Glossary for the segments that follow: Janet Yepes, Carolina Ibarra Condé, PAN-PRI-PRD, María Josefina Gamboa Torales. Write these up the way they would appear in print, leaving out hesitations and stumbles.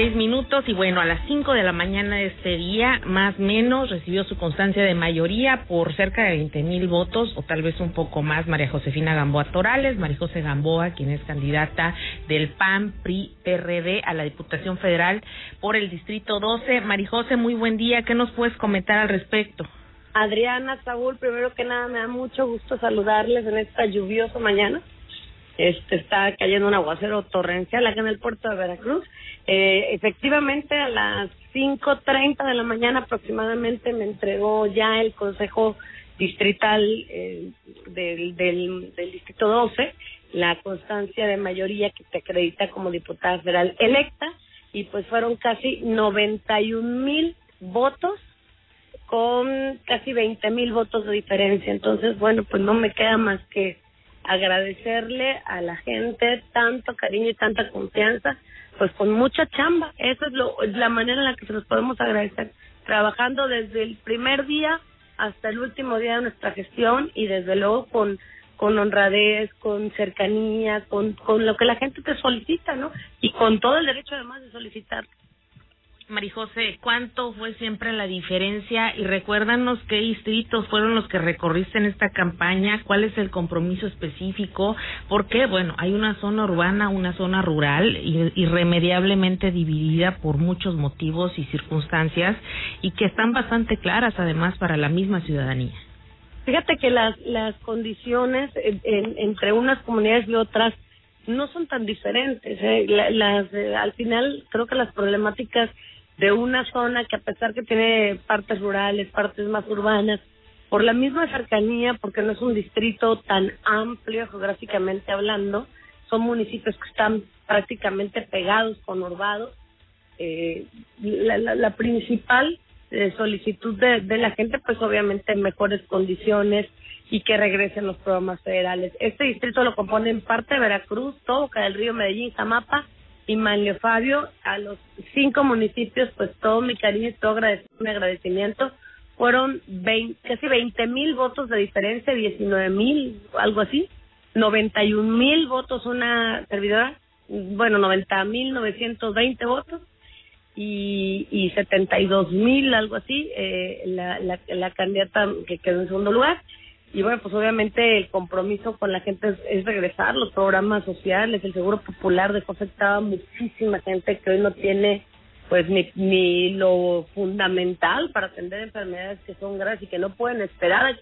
6 minutos, y bueno, a las 5 de la mañana de este día, más o menos, recibió su constancia de mayoría por cerca de 20,000 votos, o tal vez un poco más, María Josefina Gamboa Torales, María José Gamboa, quien es candidata del PAN-PRI-PRD a la Diputación Federal por el Distrito 12. María José, muy buen día, ¿qué nos puedes comentar al respecto? Adriana, Saúl, primero que nada me da mucho gusto saludarles en esta lluviosa mañana. Está cayendo un aguacero torrencial acá en el puerto de Veracruz. Efectivamente, a las 5:30 de la mañana aproximadamente me entregó ya el Consejo Distrital del Distrito 12, la constancia de mayoría que te acredita como diputada federal electa, y pues fueron casi 91,000 votos con casi 20,000 votos de diferencia. Entonces, bueno, pues no me queda más que agradecerle a la gente tanto cariño y tanta confianza, pues con mucha chamba. Esa es la manera en la que se los podemos agradecer, trabajando desde el primer día hasta el último día de nuestra gestión, y desde luego con honradez, con cercanía, con lo que la gente te solicita, ¿no? Y con todo el derecho además de solicitar. María José, ¿cuánto fue siempre la diferencia? Y recuérdanos qué distritos fueron los que recorriste en esta campaña, cuál es el compromiso específico, porque, bueno, hay una zona urbana, una zona rural, irremediablemente dividida por muchos motivos y circunstancias, y que están bastante claras además para la misma ciudadanía. Fíjate que las condiciones entre unas comunidades y otras no son tan diferentes. Al final creo que las problemáticas de una zona que, a pesar que tiene partes rurales, partes más urbanas, por la misma cercanía, porque no es un distrito tan amplio geográficamente hablando, son municipios que están prácticamente pegados, conurbados. La principal solicitud de la gente, pues obviamente mejores condiciones y que regresen los programas federales. Este distrito lo componen parte de Veracruz, Toca del Río, Medellín, Xamapa y Manlio Fabio. A los 5 municipios, pues todo mi cariño y todo mi agradecimiento. Fueron casi 20,000 votos de diferencia, 19,000, algo así. 91,000 votos una servidora, bueno, 90,920 votos. Y 72,000, algo así, la candidata que quedó en segundo lugar. Y bueno, pues obviamente el compromiso con la gente es regresar los programas sociales. El Seguro Popular dejó afectada a muchísima gente que hoy no tiene pues ni lo fundamental para atender enfermedades que son graves y que no pueden esperar a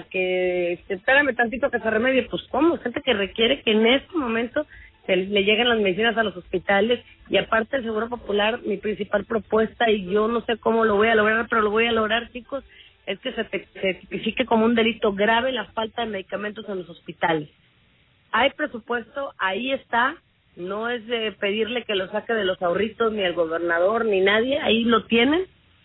que espérame tantito que se remedie. Pues cómo, gente que requiere que en este momento se le llegan las medicinas a los hospitales. Y aparte el Seguro Popular, mi principal propuesta, y yo no sé cómo lo voy a lograr, pero lo voy a lograr, chicos, es que se tipifique como un delito grave la falta de medicamentos en los hospitales. Hay presupuesto, ahí está, no es de pedirle que lo saque de los ahorritos ni el gobernador ni nadie, ahí lo tienen,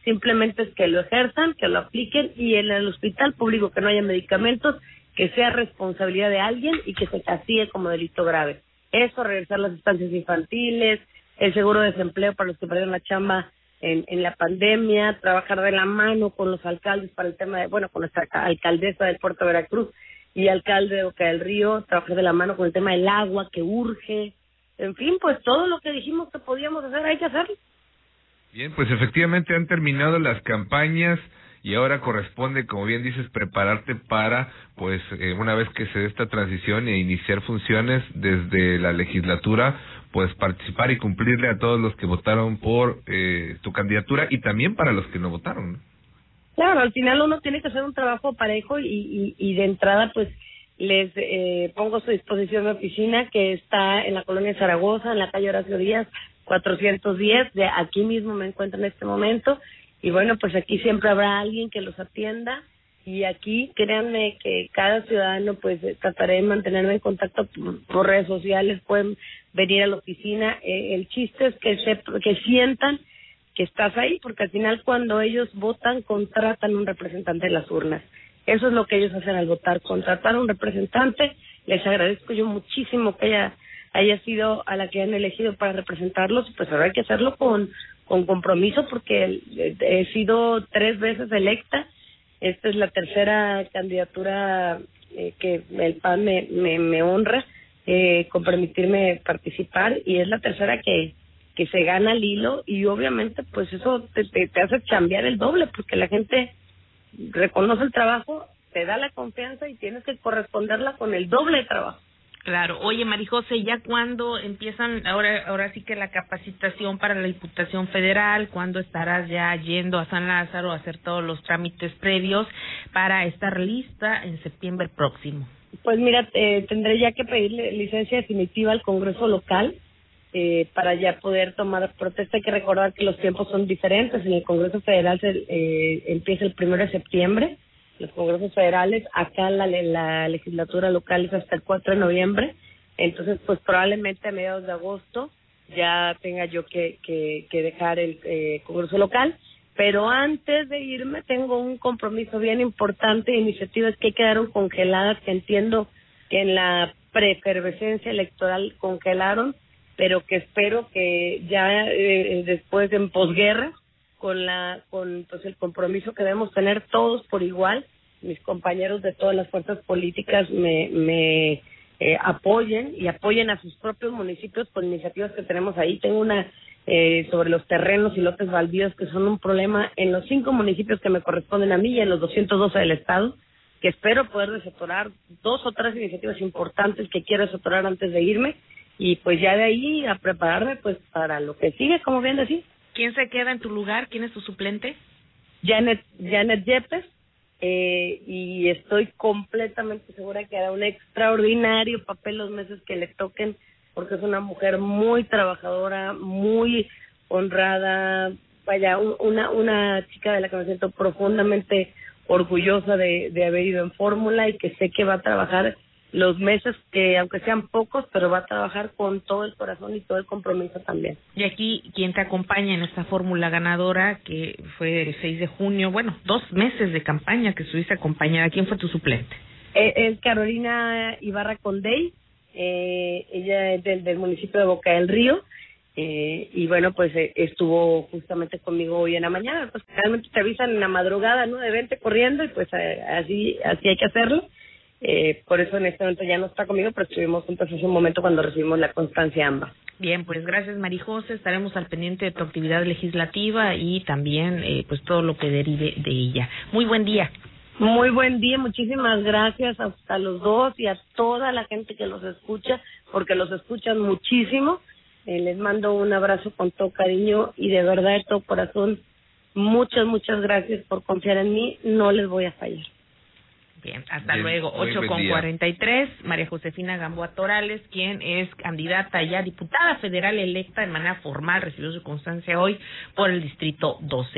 simplemente es que lo ejerzan, que lo apliquen, y en el hospital público que no haya medicamentos, que sea responsabilidad de alguien y que se castigue como delito grave. Eso, regresar las estancias infantiles, el seguro de desempleo para los que perdieron la chamba en la pandemia, trabajar de la mano con los alcaldes para el tema de, bueno, con nuestra alcaldesa del Puerto de Veracruz y alcalde de Boca del Río, trabajar de la mano con el tema del agua que urge. En fin, pues todo lo que dijimos que podíamos hacer, hay que hacerlo. Bien, pues efectivamente han terminado las campañas. Y ahora corresponde, como bien dices, prepararte para, pues, una vez que se dé esta transición e iniciar funciones desde la legislatura, pues participar y cumplirle a todos los que votaron por tu candidatura, y también para los que no votaron. Claro, al final uno tiene que hacer un trabajo parejo, y de entrada, pues, les pongo a su disposición mi oficina, que está en la colonia de Zaragoza, en la calle Horacio Díaz, 410, de aquí mismo me encuentro en este momento. Y bueno, pues aquí siempre habrá alguien que los atienda, y aquí, créanme que cada ciudadano, pues trataré de mantenerme en contacto por redes sociales, pueden venir a la oficina. El chiste es que sientan que estás ahí, porque al final cuando ellos votan, contratan un representante de las urnas. Eso es lo que ellos hacen al votar, contratar un representante. Les agradezco yo muchísimo que haya sido a la que han elegido para representarlos, pues ahora hay que hacerlo con compromiso, porque he sido 3 veces electa. Esta es la 3ª candidatura que el PAN me honra con permitirme participar, y es la 3ª que que se gana al hilo, y obviamente pues eso te hace chambear el doble, porque la gente reconoce el trabajo, te da la confianza y tienes que corresponderla con el doble de trabajo. Claro. Oye, María José, ¿ya cuándo empiezan ahora sí que la capacitación para la Diputación Federal? ¿Cuándo estarás ya yendo a San Lázaro a hacer todos los trámites previos para estar lista en septiembre próximo? Pues mira, tendré ya que pedirle licencia definitiva al Congreso local para ya poder tomar protesta. Hay que recordar que los tiempos son diferentes. En el Congreso Federal empieza el 1 de septiembre, los congresos federales. Acá la legislatura local es hasta el 4 de noviembre, entonces pues probablemente a mediados de agosto ya tenga yo que dejar el congreso local, pero antes de irme tengo un compromiso bien importante, iniciativas que quedaron congeladas, que entiendo que en la prefervescencia electoral congelaron, pero que espero que ya después en posguerra, con el compromiso que debemos tener todos por igual, mis compañeros de todas las fuerzas políticas me apoyen y apoyen a sus propios municipios con iniciativas que tenemos ahí. Tengo una sobre los terrenos y lotes baldíos, que son un problema en los 5 municipios que me corresponden a mí y en los 212 del estado, que espero poder desatorar 2 o 3 iniciativas importantes que quiero desatorar antes de irme, y pues ya de ahí a prepararme pues para lo que sigue, como bien decís. ¿Quién se queda en tu lugar? ¿Quién es tu suplente? Janet Yepes, y estoy completamente segura que hará un extraordinario papel los meses que le toquen, porque es una mujer muy trabajadora, muy honrada, vaya, una chica de la que me siento profundamente orgullosa de haber ido en fórmula, y que sé que va a trabajar los meses que, aunque sean pocos, pero va a trabajar con todo el corazón y todo el compromiso también. Y aquí, quien te acompaña en esta fórmula ganadora, que fue el 6 de junio, bueno, 2 meses de campaña que estuviste acompañada, ¿quién fue tu suplente? Es Carolina Ibarra Condé, ella es del municipio de Boca del Río, y bueno, pues estuvo justamente conmigo hoy en la mañana. Pues realmente te avisan en la madrugada, ¿no? De vente corriendo, y pues así hay que hacerlo. Por eso en este momento ya no está conmigo, pero estuvimos juntos hace un momento cuando recibimos la constancia ambas. Bien, pues gracias, María José. Estaremos al pendiente de tu actividad legislativa y también pues todo lo que derive de ella. Muy buen día. Muy buen día, muchísimas gracias a los dos y a toda la gente que los escucha, porque los escuchan muchísimo. Les mando un abrazo con todo cariño y de verdad de todo corazón. Muchas gracias por confiar en mí, no les voy a fallar. Bien, hasta bien, luego. 8:43, María Josefina Gamboa Torales, quien es candidata ya diputada federal electa de manera formal, recibió su constancia hoy por el Distrito 12.